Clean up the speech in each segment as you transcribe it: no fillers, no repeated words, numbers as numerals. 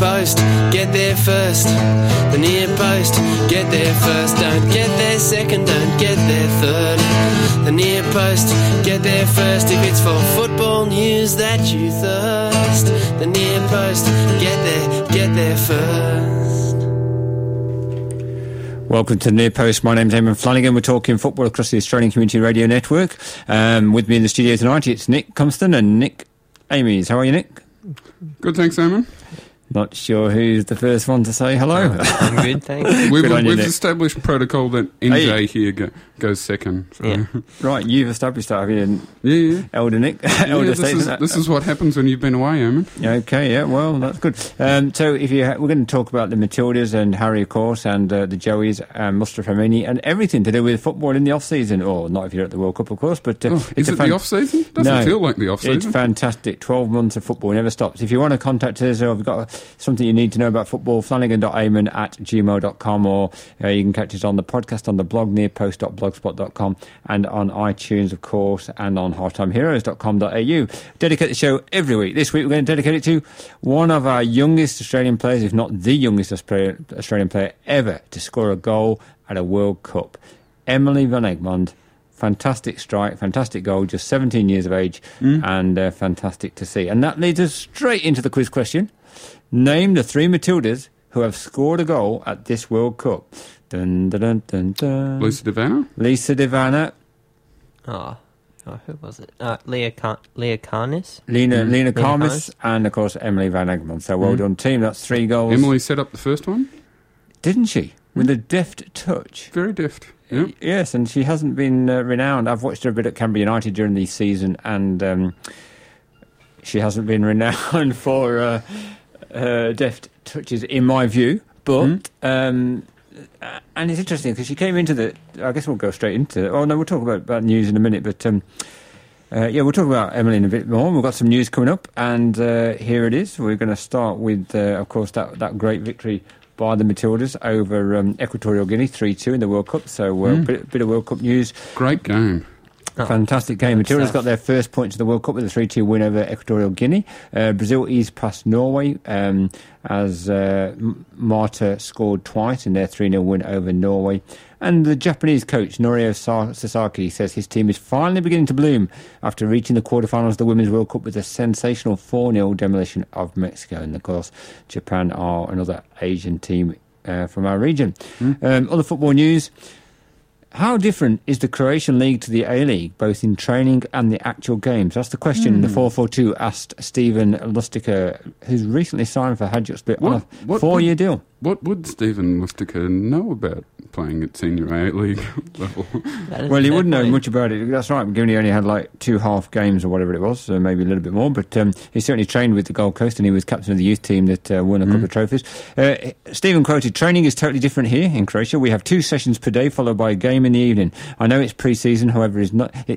post, get there first. The near post, get there first. Don't get there second, don't get there third. The near post, get there first. If it's for football news that you thirst, the near post, get there first. Welcome to the Near Post. My name's Eamonn Flanagan. We're talking football across the Australian Community Radio Network. With me in the studio tonight, it's Nick Cumpston and Nick Amies. How are you, Nick? Good, thanks, Eamonn. Not sure who's the first one to say hello. I'm good, thanks. We've established protocol that NJ here goes second. So. Yeah. Right, you've established that, have you? Yeah. Elder Nick. This is what happens when you've been away, Eamonn. Okay, yeah, well, that's good. So if you we're going to talk about the Matildas and Harry, of course, and the Joeys and Mustafa Amini and everything to do with football in the off-season. Or not if you're at the World Cup, of course. But Is it the off-season? Doesn't feel like the off-season. It's fantastic. 12 months of football never stops. If you want to contact us, or we've got something you need to know about football, flanagan.amen@gmail.com, or you can catch us on the podcast, on the blog, nearpost.blogspot.com, and on iTunes, of course, and on halftimeheroes.com.au. Dedicate the show every week. This week we're going to dedicate it to one of our youngest Australian players, if not the youngest Australian player ever to score a goal at a World Cup. Emily van Egmond. Fantastic strike, fantastic goal, just 17 years of age, and fantastic to see. And that leads us straight into the quiz question. Name the three Matildas who have scored a goal at this World Cup. Dun, dun, dun, dun, dun. Lisa De Vanna? Lisa De Vanna. Oh, who was it? Leah Carnes. Leena Khamis, and of course Emily van Egmond. So well done, team. That's three goals. Emily set up the first one? Didn't she? With a deft touch. Very deft. Yep. Yes, and she hasn't been renowned. I've watched her a bit at Canberra United during the season, and she hasn't been renowned for... deft touches, in my view, but and it's interesting because she came into the. I guess we'll go straight into. We'll talk about news in a minute, but we'll talk about Emily in a bit more. We've got some news coming up, and here it is. We're going to start with, of course, that great victory by the Matildas over Equatorial Guinea 3-2 in the World Cup. So a bit of World Cup news. Great game. Fantastic game. Matildas got their first points of the World Cup with a 3-2 win over Equatorial Guinea. Brazil eased past Norway as Marta scored twice in their 3-0 win over Norway. And the Japanese coach, Norio Sasaki, says his team is finally beginning to bloom after reaching the quarterfinals of the Women's World Cup with a sensational 4-0 demolition of Mexico. And, of course, Japan are another Asian team from our region. Other football news. How different is the Croatian League to the A-League, both in training and the actual games? That's the question the 442 asked Stephen Lustica, who's recently signed for Hajduk Split on a four-year deal. What would Stephen Lustica know about playing at senior A-League level? Well, he wouldn't know much about it. That's right, given he only had like two half games or whatever it was, so maybe a little bit more. But he certainly trained with the Gold Coast, and he was captain of the youth team that won a couple of trophies. Stephen quoted, "Training is totally different here in Croatia. We have 2 sessions per day, followed by a game in the evening. I know it's pre-season, however,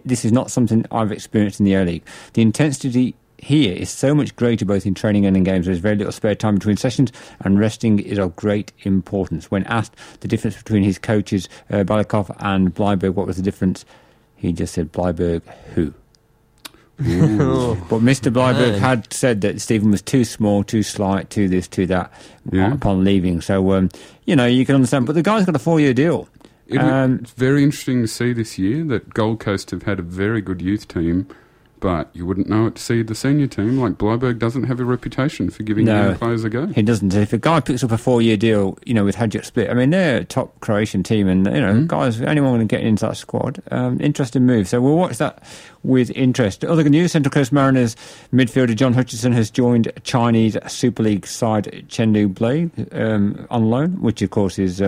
this is not something I've experienced in the A-League. The intensity here is so much greater both in training and in games. There's very little spare time between sessions, and resting is of great importance." When asked the difference between his coaches, Balakov and Blyberg, what was the difference? He just said, "Blyberg who?" But Mr. Blyberg had said that Stephen was too small, too slight, too this, too that upon leaving. So, you can understand. But the guy's got a 4-year deal. It's very interesting to see this year that Gold Coast have had a very good youth team, but you wouldn't know it to see the senior team. Like, Blyberg doesn't have a reputation for giving young players a go. He doesn't. If a guy picks up a 4-year deal, with Hajduk Split, they're a top Croatian team, and, guys, anyone going to get into that squad. Interesting move. So we'll watch that with interest. Other news, Central Coast Mariners midfielder John Hutchinson has joined Chinese Super League side Chengdu Blades on loan, which, of course, is...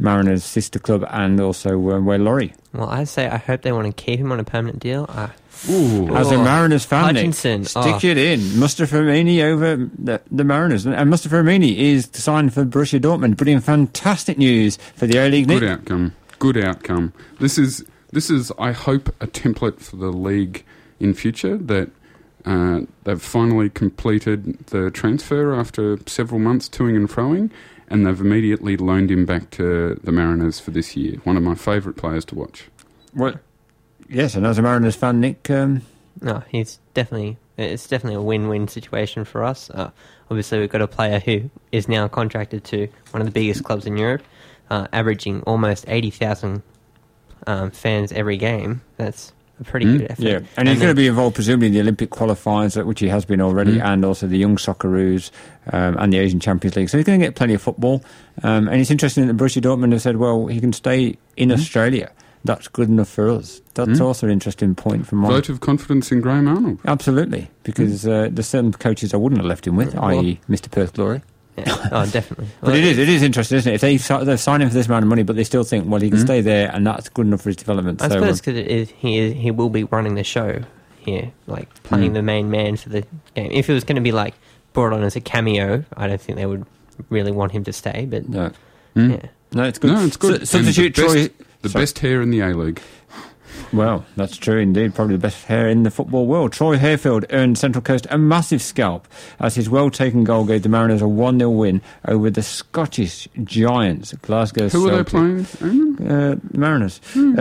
Mariners' sister club, and also where Laurie. Well, I say I hope they want to keep him on a permanent deal. As a Mariners fan, stick it in. Mustafa Amini over the Mariners. And Mustafa Amini is signed for Borussia Dortmund, but in fantastic news for the A-League. Good outcome. This is, I hope, a template for the league in future, that they've finally completed the transfer after several months toing and froing, and they've immediately loaned him back to the Mariners for this year. One of my favourite players to watch. What? Yes, and as a Mariners fan, Nick... No, he's definitely it's definitely a win-win situation for us. Obviously, we've got a player who is now contracted to one of the biggest clubs in Europe, averaging almost 80,000 fans every game. That's a pretty good effort. Yeah. And he's going to be involved presumably in the Olympic qualifiers, which he has been already, and also the Young Socceroos and the Asian Champions League. So he's going to get plenty of football. And it's interesting that Borussia Dortmund have said, well, he can stay in Australia. That's good enough for us. That's also an interesting point from my vote of confidence in Graeme Arnold. Absolutely, because there's certain coaches I wouldn't have left him with, i.e. Mr. Perth Glory. Yeah. Oh, definitely. Well, but it is interesting, isn't it? If they sign him for this amount of money, but they still think, well, he can stay there, and that's good enough for his development. I suppose because he will be running the show here, like playing the main man for the game. If it was going to be like brought on as a cameo, I don't think they would really want him to stay. But no, it's good. No, it's good. Substitute Troy. The best hair in the A-League. Well, that's true indeed. Probably the best hair in the football world. Troy Hearfield earned Central Coast a massive scalp as his well-taken goal gave the Mariners a 1-0 win over the Scottish giants, Glasgow Celtic. Who were they playing? Mariners. And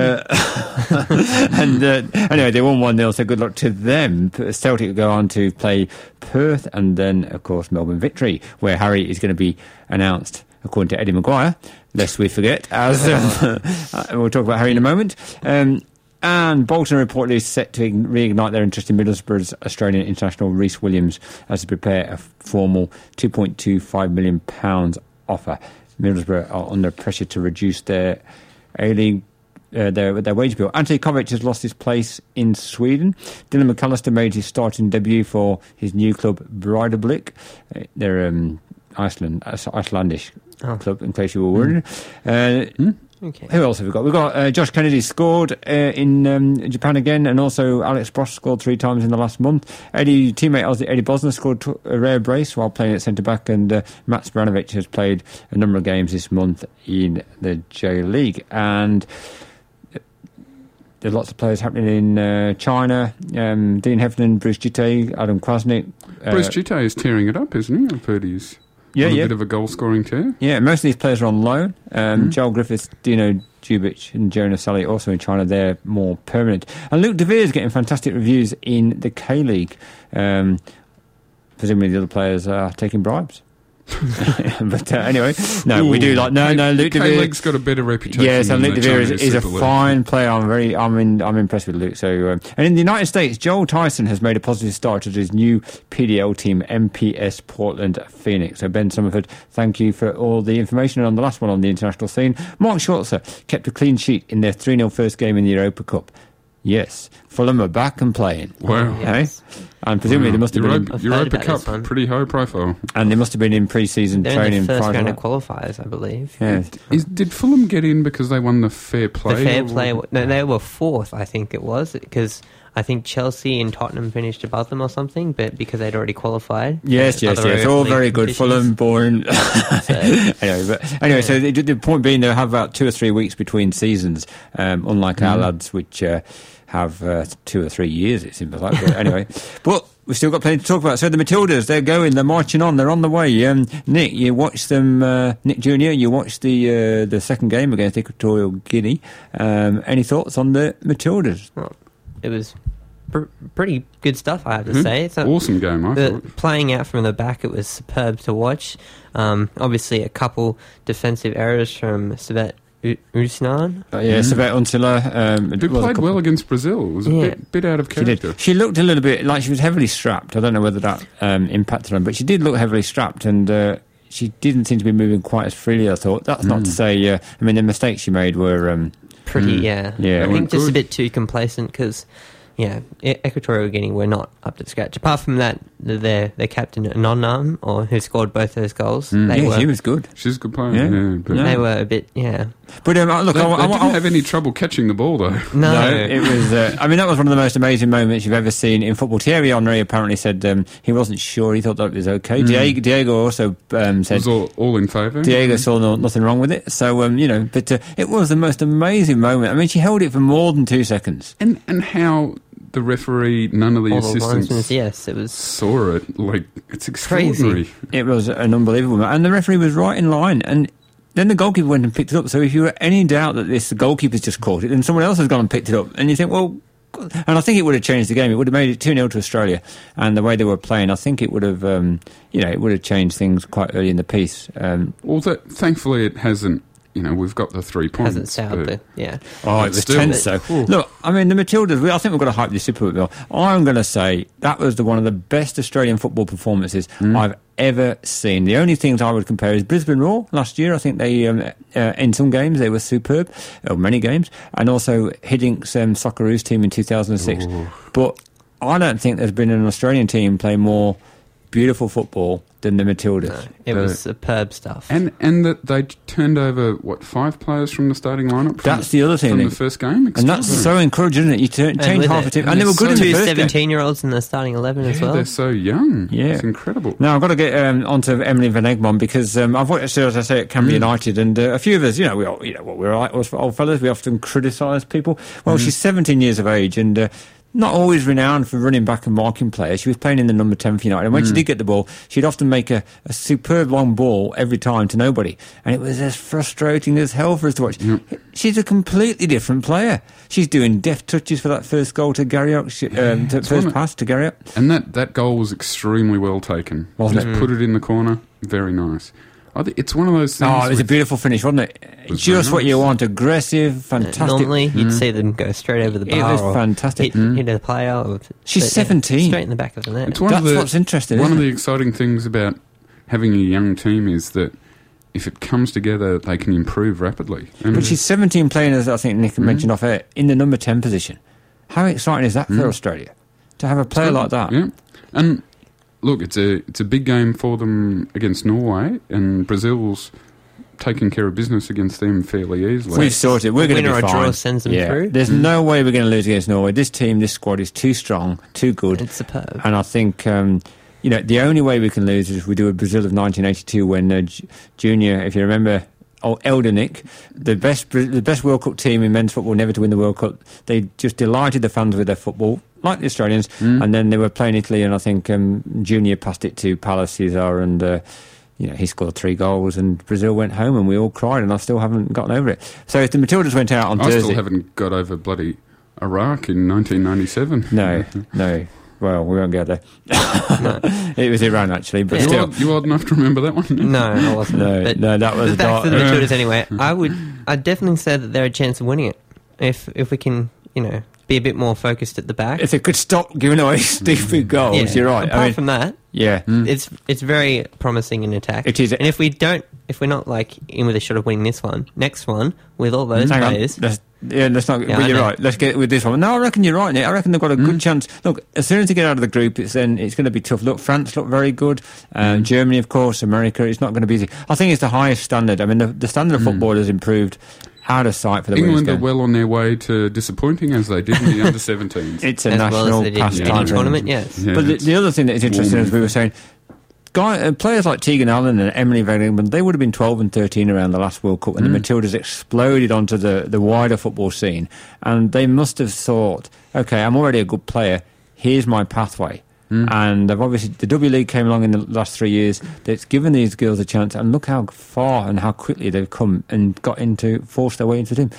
anyway, they won 1-0, so good luck to them. Celtic go on to play Perth and then, of course, Melbourne Victory, where Harry is going to be announced, according to Eddie Maguire, lest we forget, as we'll talk about Harry in a moment. And Bolton reportedly is set to reignite their interest in Middlesbrough's Australian international Rhys Williams as they prepare a formal £2.25 million offer. Middlesbrough are under pressure to reduce their A-League their wage bill. Anthony Kovac has lost his place in Sweden. Dylan McAllister made his starting debut for his new club, Breidablick. They're Icelandish club, in case you were worried. Okay. Who else have we got? We've got Josh Kennedy scored in Japan again, and also Alex Brosh scored 3 times in the last month. Teammate Aussie Eddie Bosner scored a rare brace while playing at centre-back, and Matt Speranovic has played a number of games this month in the J-League. And there's lots of players happening in China. Dean Heffernan, Bruce Djite, Adam Kwasnick. Bruce Djite is tearing it up, isn't he? I've heard he's... Yeah. A bit of a goal-scoring tear. Yeah, most of these players are on loan. Joel Griffiths, Dino Dubic and Jonah Sully also in China. They're more permanent. And Luke Devere is getting fantastic reviews in the K-League. Presumably the other players are taking bribes. But anyway, no, we do like Luke Devere. K-League's got a better reputation. Yes, and Luke Devere is a fine player. I'm impressed with Luke. So, and in the United States, Joel Tyson has made a positive start to his new PDL team, MPS Portland Phoenix. So, Ben Summerford, thank you for all the information. And on the last one on the international scene, Mark Schwarzer kept a clean sheet in their 3-0 first game in the Europa Cup. Yes, Fulham are back and playing. Wow. Yes. And presumably they must have been... Europa Cup, pretty high profile. And they must have been in pre-season training. They're in the first round of qualifiers, I believe. Yeah. Did Fulham get in because they won the fair play? The fair play... No, they were fourth, I think it was, because I think Chelsea and Tottenham finished above them or something, but because they'd already qualified. Yes. All very good. Fulham, Bourne. So the point being they have about 2 or 3 weeks between seasons, unlike our lads, which... have 2 or 3 years, it seems like. But anyway, but we've still got plenty to talk about. So the Matildas, they're marching on, they're on the way. Nick, you watched them, Nick Jr., you watched the second game against Equatorial Guinea. Any thoughts on the Matildas? Well, it was pretty good stuff, I have to say. It's awesome game, I thought. Playing out from the back, it was superb to watch. Obviously, a couple defensive errors from Savet Usnan? Savet Unsila. Who played well against Brazil. It was a bit out of character. She looked a little bit like she was heavily strapped. I don't know whether that impacted her, but she did look heavily strapped, and she didn't seem to be moving quite as freely, I thought. That's not to say... the mistakes she made were... pretty, yeah. I think just a bit too complacent, because... Yeah, Equatorial Guinea were not up to scratch. Apart from that, their captain, Nonnam, who scored both those goals. She was good. She's a good player. Yeah. They were a bit, But look, I didn't have any trouble catching the ball, though. No, it was... that was one of the most amazing moments you've ever seen in football. Thierry Henry apparently said he wasn't sure. He thought that was okay. Diego also said... It was all in favour. Diego saw nothing wrong with it. So, but it was the most amazing moment. I mean, she held it for more than 2 seconds. And how... The referee, none of the assistants saw it. Like, it's extraordinary. Crazy. It was an unbelievable match. And the referee was right in line. And then the goalkeeper went and picked it up. So if you were any doubt that the goalkeeper's just caught it, then someone else has gone and picked it up. And you think, well, And I think it would have changed the game. It would have made it 2-0 to Australia. And the way they were playing, I think it would have, it would have changed things quite early in the piece. Although, thankfully, it hasn't. You know, we've got the 3 points. Hasn't sounded, yeah. Oh, it was tense, though. Ooh. Look, I mean, the Matildas, I think we've got to hype this up a bit more. I'm going to say that was one of the best Australian football performances I've ever seen. The only things I would compare is Brisbane Roar last year. I think they, in some games, they were superb, or many games, and also Hijdink's Socceroos team in 2006. Ooh. But I don't think there's been an Australian team play more beautiful football than the Matildas. No, it was superb stuff. And that they turned over, 5 players from the starting lineup? That's the other thing. From the first game? And that's so encouraging, isn't it? You change half a team. And they were good in the first 17-year-olds in the starting 11 as well. They're so young. Yeah. It's incredible. Now, I've got to get onto Emily van Egmond because I've watched, as I say, at Canberra United, and a few of us, we're old fellas, we often criticise people. Well, she's 17 years of age and... not always renowned for running back and marking players. She was playing in the number 10 for United. And when she did get the ball, she'd often make a superb long ball every time to nobody. And it was as frustrating as hell for us to watch. She's a completely different player. She's doing deft touches for that first goal to Gary Ock, first pass to Gary Ock. And that goal was extremely well taken. Just put it in the corner. Very nice. It's one of those things. Oh, it was a beautiful finish, wasn't it? It's just what you want. Aggressive, fantastic. Normally, you'd see them go straight over the bar. It was fantastic. Hit the player. She's 17. Straight in the back of the net. That's what's interesting. One of the exciting things about having a young team is that if it comes together, they can improve rapidly. But she's 17 playing, as I think Nick mentioned off air, in the number 10 position. How exciting is that for Australia? To have a player like that. Yeah. And... look, it's a big game for them against Norway, and Brazil's taking care of business against them fairly easily. We've sorted. We're going to be fine. Winner or draw sends them through. There's no way we're going to lose against Norway. This team, this squad is too strong, too good. It's superb. And I think, the only way we can lose is if we do a Brazil of 1982 when Junior, if you remember... Eldenick, the best World Cup team in men's football never to win the World Cup. They just delighted the fans with their football, like the Australians, and then they were playing Italy, and I think Junior passed it to Palacizar, and he scored 3 goals, and Brazil went home, and we all cried, and I still haven't gotten over it. So if the Matildas went out on Thursday... I still haven't got over bloody Iraq in 1997. No. Well, we won't go there. No. It was Iran, actually, but still. You old enough to remember that one? No, I wasn't. No, that was... Back to the Matildas anyway. I'd definitely say that they're a chance of winning it. If we can, be a bit more focused at the back. If they could stop giving away stupid goals, you're right. Apart from that, it's very promising in attack. It is. And if we're not, in with a shot of winning this one, next one, with all those players... let's not... Yeah, but you're right. Let's get with this one. No, I reckon you're right, Nick. I reckon they've got a good chance. Look, as soon as they get out of the group, it's going to be tough. Look, France look very good. Germany, of course, America. It's not going to be easy. I think it's the highest standard. I mean, the standard of football has improved out of sight for the England are well on their way to disappointing as they did in the under-17s. It's a national pastime tournament, yes. Yeah, but the other thing that is interesting, as we were saying... players like Tegan Allen and Emily van Egmond, they would have been 12 and 13 around the last World Cup, and the Matildas exploded onto the wider football scene, and they must have thought, okay, I'm already a good player, here's my pathway. And obviously the W League came along in the last 3 years, that's given these girls a chance, and look how far and how quickly they've come and forced their way into the team.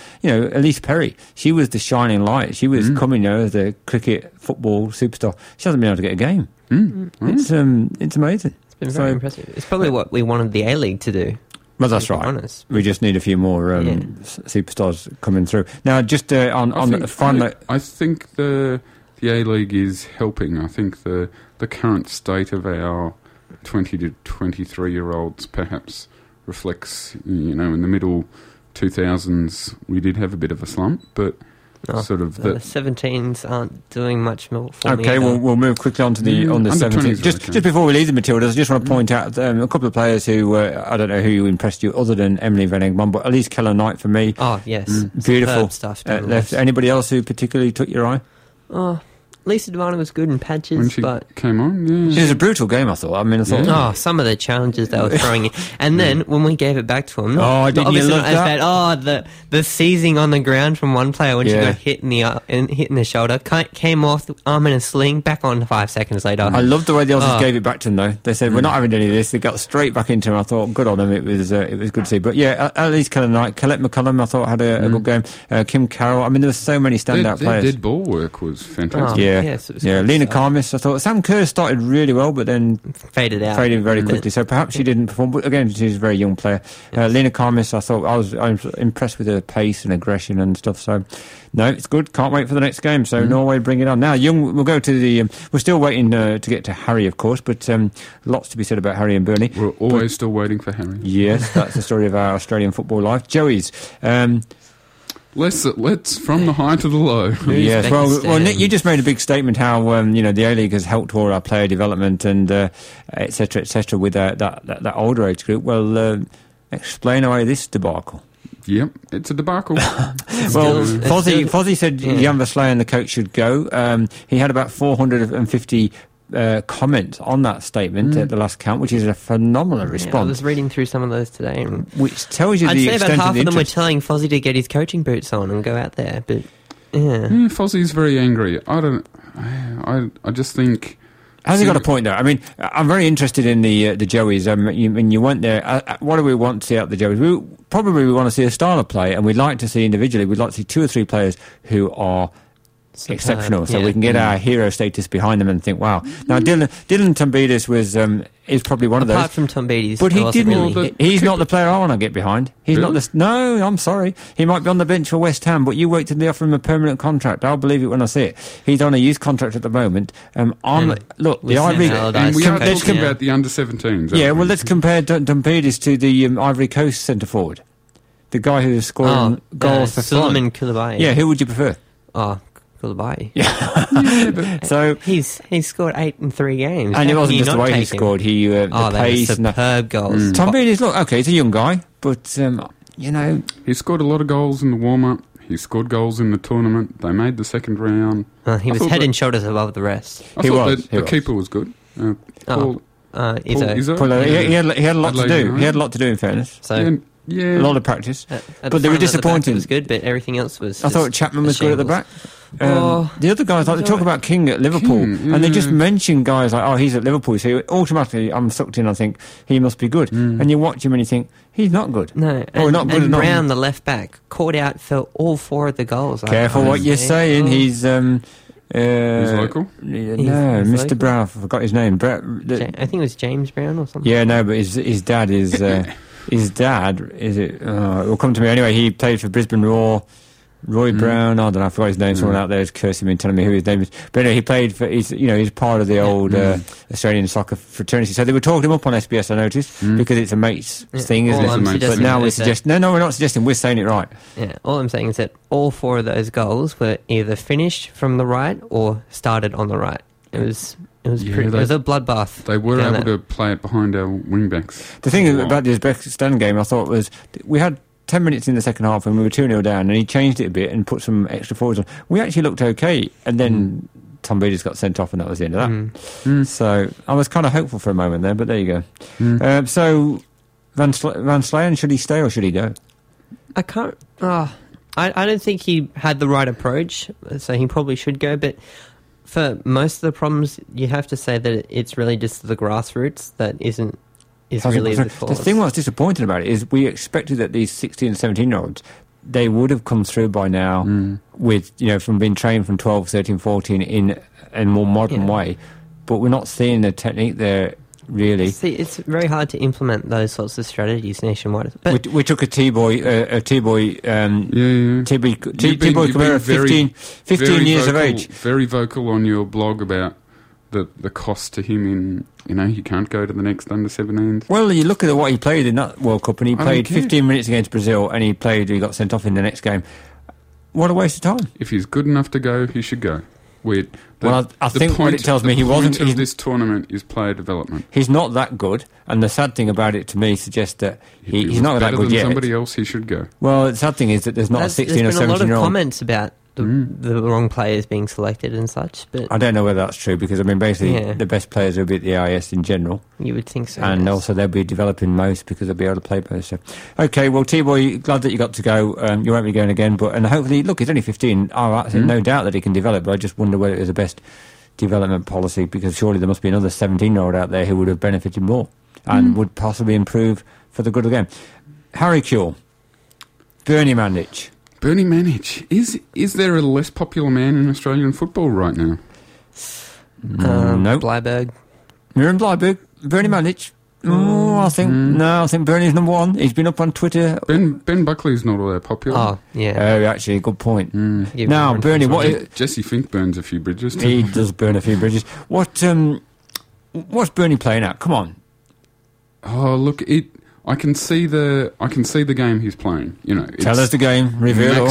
Elise Perry, she was the shining light, she was coming as the cricket football superstar. She hasn't been able to get a game. It's amazing. It's been very impressive. It's probably what we wanted the A-League to do. Well, that's right. Honest. We just need a few more superstars coming through. Now, just I think the A-League is helping. I think the current state of our 20 to 23-year-olds perhaps reflects, in the middle 2000s we did have a bit of a slump, but... the 17s aren't doing much more for me. Okay, we'll move quickly on to the 17s. Just before we leave the Matildas, I just want to point out a couple of players who, I don't know who impressed you other than Emily van Egmond, but at least Keller Knight for me. Oh, yes. Beautiful stuff. Anybody else who particularly took your eye? Oh, Lisa De Vanna was good in patches, when she came on, yeah. It was a brutal game, I thought. I thought, some of the challenges they were throwing in. And then when we gave it back to him, the seizing on the ground from one player when she got hit in the shoulder, came off arm in a sling, back on 5 seconds later. I loved the way the Aussies gave it back to them, though. They said, we're not having any of this. They got straight back into him. I thought, good on them. It was good to see. But yeah, at least kind of like Colette McCollum, I thought, had a good game. Kim Carroll. I mean, there were so many standout players. Their dead ball work was fantastic. Yeah, Leena Khamis, I thought. Sam Kerr started really well, but then faded very quickly. So perhaps she didn't perform. But again, she's a very young player. Leena Khamis, I thought, I was impressed with her pace and aggression and stuff. So, no, it's good. Can't wait for the next game. So Norway, bring it on. Now, Young, we'll go to the... we're still waiting to get to Harry, of course, but lots to be said about Harry and Burnley. We're always still waiting for Harry. Yes, that's the story of our Australian football life. Joeys. Let's from the high to the low. Yes, well, Nick, you just made a big statement how the A-League has helped all our player development and et cetera with that older age group. Well, explain away this debacle. Yep, it's a debacle. Well, Fozzie said Jan Versley and the coach should go. He had about 450 comments on that statement at the last count, which is a phenomenal response. I was reading through some of those today, which tells you the extent of the interest. I'd say about half of them were telling Fozzie to get his coaching boots on and go out there, but Fozzie's very angry. I just think. Has he got a point though? I mean, I'm very interested in the Joeys. You went there. What do we want to see out of the Joeys? We want to see a style of play, and we'd like to see individually. We'd like to see two or three players who are exceptional, so we can get our hero status behind them and think, wow. Now, Dylan Tombides is probably one of those. Apart from Tombides, but he didn't. Really, he's not the player I want to get behind. He's really? Not this. No, I'm sorry. He might be on the bench for West Ham, but you wait till they offer him a permanent contract. I'll believe it when I see it. He's on a youth contract at the moment. The Ivory. Let's compare the under-17s. Yeah, well, let's compare Tombides to the Ivory Coast centre forward, the guy who's scoring goals for Solomon Koulibaly. Yeah, who would you prefer? Koulibaly. Yeah. So he's scored 8 in 3 games. And it wasn't just the way he scored. He the pace, superb goals. Tombides, look, okay, he's a young guy, but he scored a lot of goals in the warm up. He scored goals in the tournament. They made the second round. He was head and shoulders above the rest. The keeper was good. Paul Izzo. He had a lot to do. He had a lot to do, in fairness. So. Yeah, a lot of practice, but they were disappointing. It was good, but everything else was. I thought Chapman was good at the back. The other guys, they talk about King at Liverpool, and they just mention guys like, he's at Liverpool, so automatically I'm sucked in. I think he must be good, and you watch him and you think he's not good. No, not good. And Brown, the left back, caught out for all 4 of the goals. Careful what you're saying. He's local? No, Mr. Brown. I forgot his name. I think it was James Brown or something. Yeah, no, but his dad is. His dad, is it? It will come to me anyway. He played for Brisbane Roar. Roy Brown, I don't know. I forgot his name. Someone out there is cursing me and telling me who his name is. But anyway, he played for. He's part of the old Australian soccer fraternity. So they were talking him up on SBS. I noticed because it's a mates thing, isn't it? But now we're suggesting. No, we're not suggesting. We're saying it right. Yeah. All I'm saying is that all 4 of those goals were either finished from the right or started on the right. It was a bloodbath. They were able to play it behind our wingbacks. The thing about the Uzbekistan game, I thought, was we had 10 minutes in the second half and we were 2-0 down, and he changed it a bit and put some extra forwards on. We actually looked okay, and then Tombides got sent off, and that was the end of that. So I was kind of hopeful for a moment there, but there you go. So Van Slayen, should he stay or should he go? I can't... I don't think he had the right approach, so he probably should go, but... For most of the problems, you have to say that it's really just the grassroots that is really the cause. The thing what's disappointing about it is we expected that these 16 and 17-year-olds, they would have come through by now with, from being trained from 12, 13, 14 in a more modern way, but we're not seeing the technique there. Really, see, it's very hard to implement those sorts of strategies nationwide. But we took a T-boy, T-boy Kamara, 15 years of age. Very vocal on your blog about the cost to him in. He can't go to the next under-17s. Well, you look at what he played in that World Cup, and he played 15 minutes against Brazil, and he got sent off in the next game. What a waste of time! If he's good enough to go, he should go. Weird. I think what it tells me, he wasn't. The point of this tournament is player development. He's not that good, and the sad thing about it to me suggests that he's not that good yet. Somebody else, he should go. Well, the sad thing is that there's not a 16 or 17 year old. There's been a lot of comments about the wrong players being selected and such. But I don't know whether that's true because, I mean, basically the best players will be at the AIS in general. You would think so. And also they'll be developing most because they'll be able to play both. So. Okay, well, T-Boy, glad that you got to go. You won't be going again. And hopefully, look, he's only 15. No doubt that he can develop, but I just wonder whether it was the best development policy because surely there must be another 17-year-old out there who would have benefited more and would possibly improve for the good of the game. Harry Kewell, Bernie Mandich. Bernie Mandich. Is there a less popular man in Australian football right now? No. Blyberg. You're in Blyberg. Bernie Mandich. I think Bernie's number one. He's been up on Twitter. Ben Buckley's not all that popular. Oh, yeah. Oh, actually, good point. Mm. Now, Bernie, what is... Jesse Fink burns a few bridges. He does burn a few bridges. What's Bernie playing at? Come on. Oh, look, I can see the game he's playing. You know, tell us the game. Reveal.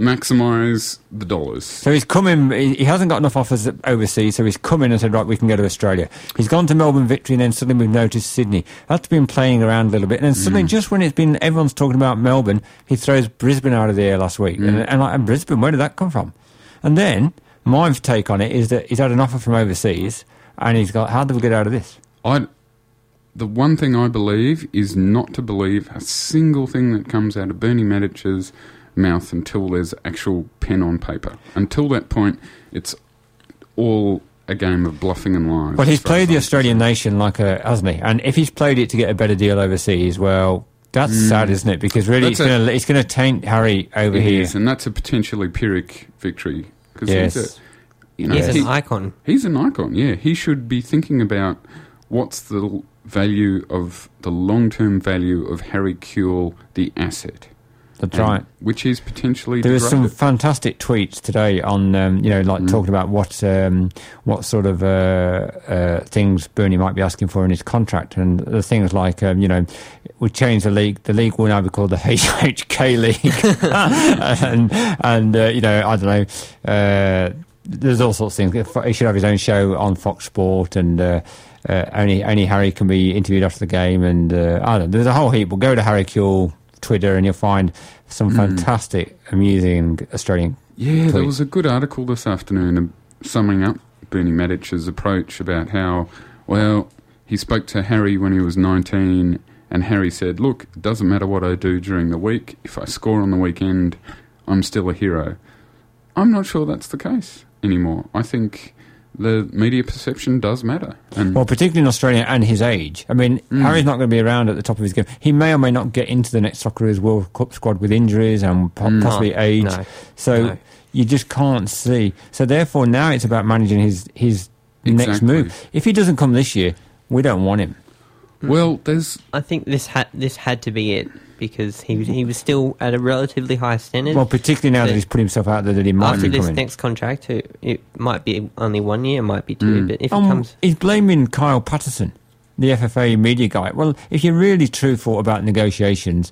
Maximise the dollars. So he's coming. He hasn't got enough offers overseas, so he's coming and said, right, we can go to Australia. He's gone to Melbourne Victory, and then suddenly we've noticed Sydney. That's been playing around a little bit, and then suddenly, just when everyone's talking about Melbourne, he throws Brisbane out of the air last week. And Brisbane, where did that come from? And then my take on it is that he's had an offer from overseas, and he's got, how do we get out of this? The one thing I believe is not to believe a single thing that comes out of Bernie Mandich's mouth until there's actual pen on paper. Until that point, it's all a game of bluffing and lies. Well, he's played the Australian nation hasn't he? And if he's played it to get a better deal overseas, well, that's sad, isn't it? Because really, it's going to taint Harry over here. It is, and that's a potentially Pyrrhic victory. Cause yes. He's an icon. He's an icon, yeah. He should be thinking about what's the value of the long-term value of Harry Kewell, the asset. That's right. Which is potentially there was some fantastic tweets today on talking about what sort of things Bernie might be asking for in his contract, and the things like we change the league. The league will now be called the HHK League, I don't know. There's all sorts of things. He should have his own show on Fox Sport, and only Harry can be interviewed after the game, and I don't know. There's a whole heap. We'll go to Harry Kewell Twitter, and you'll find some fantastic, amusing Australian. Yeah, tweets. There was a good article this afternoon summing up Bernie Mandich's approach about how, well, he spoke to Harry when he was 19, and Harry said, "Look, it doesn't matter what I do during the week. If I score on the weekend, I'm still a hero." I'm not sure that's the case anymore. I think the media perception does matter. Well, particularly in Australia and his age. I mean, Harry's not going to be around at the top of his game. He may or may not get into the next Socceroos World Cup squad with injuries and possibly age. No. So you just can't see. So therefore now it's about managing his next move. If he doesn't come this year, we don't want him. Well, I think this had to be it, because he was still at a relatively high standard. Well, particularly now that he's put himself out there that he might be coming. After this next contract, it might be only 1 year, it might be two, but if it comes... He's blaming Kyle Patterson, the FFA media guy. Well, if you're really truthful about negotiations,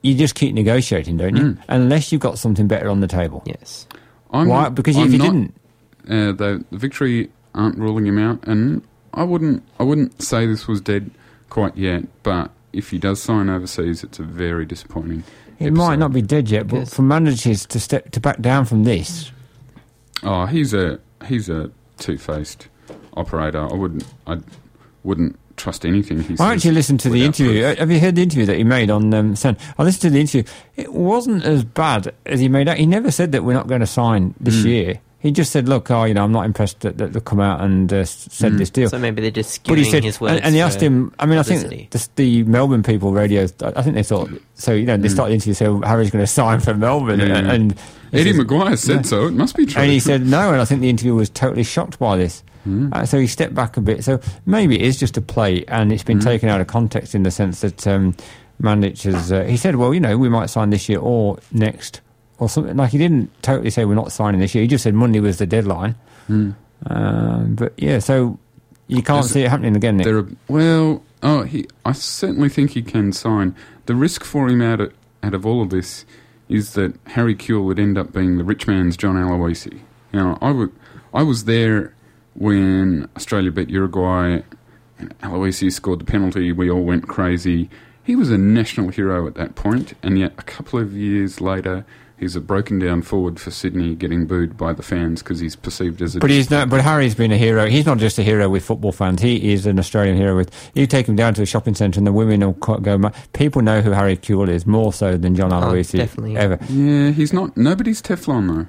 you just keep negotiating, don't you? Unless you've got something better on the table. Yes. Why? Because if you didn't... The Victory aren't ruling him out, and I wouldn't say this was dead quite yet, but if he does sign overseas, it's a very disappointing episode. It might not be dead yet, but for managers to back down from this. Oh, he's a two-faced operator. I wouldn't trust anything he says. I actually listened to the interview. Have you heard the interview that he made on Sun? I listened to the interview. It wasn't as bad as he made out. He never said that we're not going to sign this year. He just said, look, I'm not impressed that they'll come out and said this deal. So maybe they're just skewing his words. And he asked him, I mean, publicity. I think the Melbourne people, radios, I think they thought, so, they started the interview, so Harry's going to sign for Melbourne. Yeah. And Eddie Maguire said so, it must be true. And he said no, and I think the interviewer was totally shocked by this. So he stepped back a bit. So maybe it is just a play, and it's been taken out of context in the sense that Mandich has, he said, well, we might sign this year or next or something. Like, he didn't totally say we're not signing this year. He just said Monday was the deadline. But, yeah, so you can't see it happening again, Nick. I certainly think he can sign. The risk for him out of all of this is that Harry Kewell would end up being the rich man's John Aloisi. Now, I was there when Australia beat Uruguay and Aloisi scored the penalty. We all went crazy. He was a national hero at that point, and yet a couple of years later... He's a broken down forward for Sydney, getting booed by the fans because he's perceived as a... But he's not. But Harry's been a hero. He's not just a hero with football fans. He is an Australian hero. With you take him down to a shopping centre and the women will go. People know who Harry Kewell is more so than John Aloisi ever. Yeah, he's not. Nobody's Teflon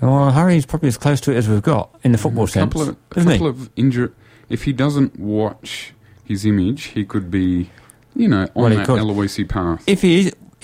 though. Well, Harry's probably as close to it as we've got in the football sense. If he doesn't watch his image, he could be, you know, on that Aloisi path. If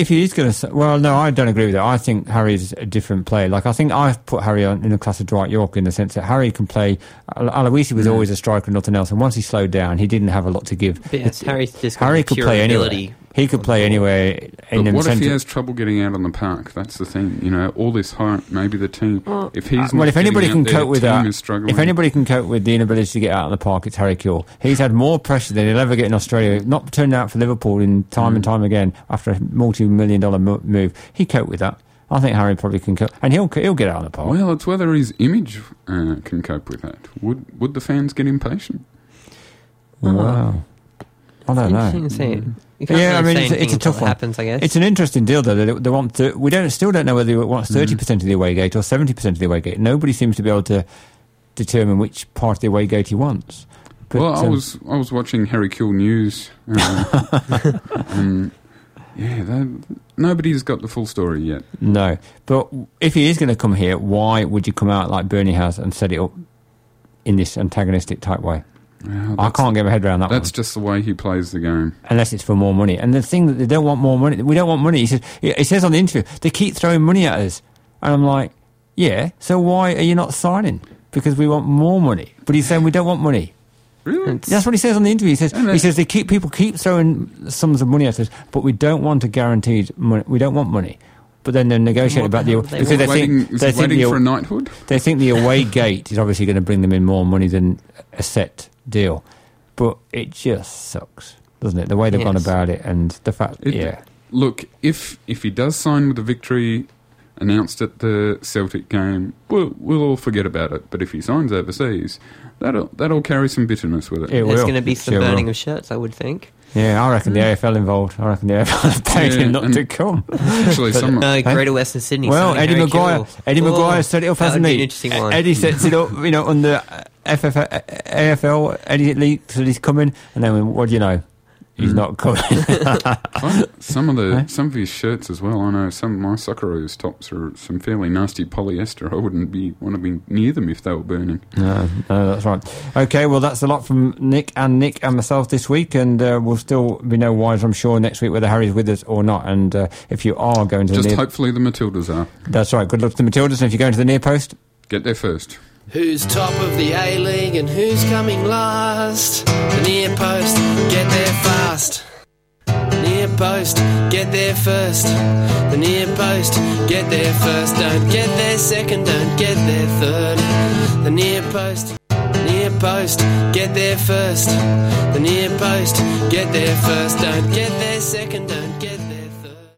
he is going to... Well, no, I don't agree with that. I think Harry's a different player. Like, I think I've put Harry on in the class of Dwight York in the sense that Harry can play... Aloisi was always a striker and nothing else, and once he slowed down, he didn't have a lot to give. But yes, Harry's just Harry could play anywhere. He could play anywhere. But what if he has trouble getting out on the park? That's the thing. You know, all this hype, maybe the team... If anybody can cope with the inability to get out on the park, it's Harry Kewell. He's had more pressure than he'll ever get in Australia. Not turned out for Liverpool in time and time again after a multi-million-dollar move. He coped with that. I think Harry probably can cope. And he'll get out on the park. Well, it's whether his image can cope with that. Would the fans get impatient? Wow. I don't know. Yeah, I mean, it's a tough one. Happens, I guess. It's an interesting deal, though. That they want we still don't know whether it wants 30% of the away gate or 70% of the away gate. Nobody seems to be able to determine which part of the away gate he wants. But, well, I was watching Harry Kewell News. Nobody's got the full story yet. No, but if he is going to come here, why would you come out like Bernie has and set it up in this antagonistic type way? Well, I can't get my head around that. That's just the way he plays the game. Unless it's for more money. And the thing that they don't want more money. We don't want money. He says on the interview, they keep throwing money at us. And I'm like, yeah, so why are you not signing? Because we want more money. But he's saying we don't want money. Really? That's what he says on the interview. He says people keep throwing sums of money at us, but we don't want a guaranteed money. We don't want money. But then they're negotiating about the... Because they're waiting for a knighthood? They think the away gate is obviously going to bring them in more money than a set deal. But it just sucks, doesn't it? The way they've gone about it and the fact... Look, if he does sign with a victory announced at the Celtic game, we'll all forget about it. But if he signs overseas, that'll carry some bitterness with it. There's going to be some burning of shirts, I would think. Yeah, I reckon the AFL involved. I reckon the AFL paid him not to come. Actually, Greater Western Sydney. Well, Eddie Maguire set it up, hasn't he? Eddie sets it up, you know, on the AFL. Eddie leaks that he's coming, and then what do you know? He's not coming. some of his shirts as well. I know some of my Socceroos tops are some fairly nasty polyester. I wouldn't want to be near them if they were burning. No, that's right. Okay, well, that's a lot from Nick and myself this week, and we'll still be no wiser, I'm sure, next week whether Harry's with us or not. And if you are going to hopefully the Matildas are. That's right. Good luck to the Matildas, and if you're going to the near post, get there first. Who's top of the A-League and who's coming last? The near post, get there fast. The near post, get there first. The near post, get there first. Don't get there second, don't get there third. The near post, near post, get there first. The near post, get there first. Don't get there second, don't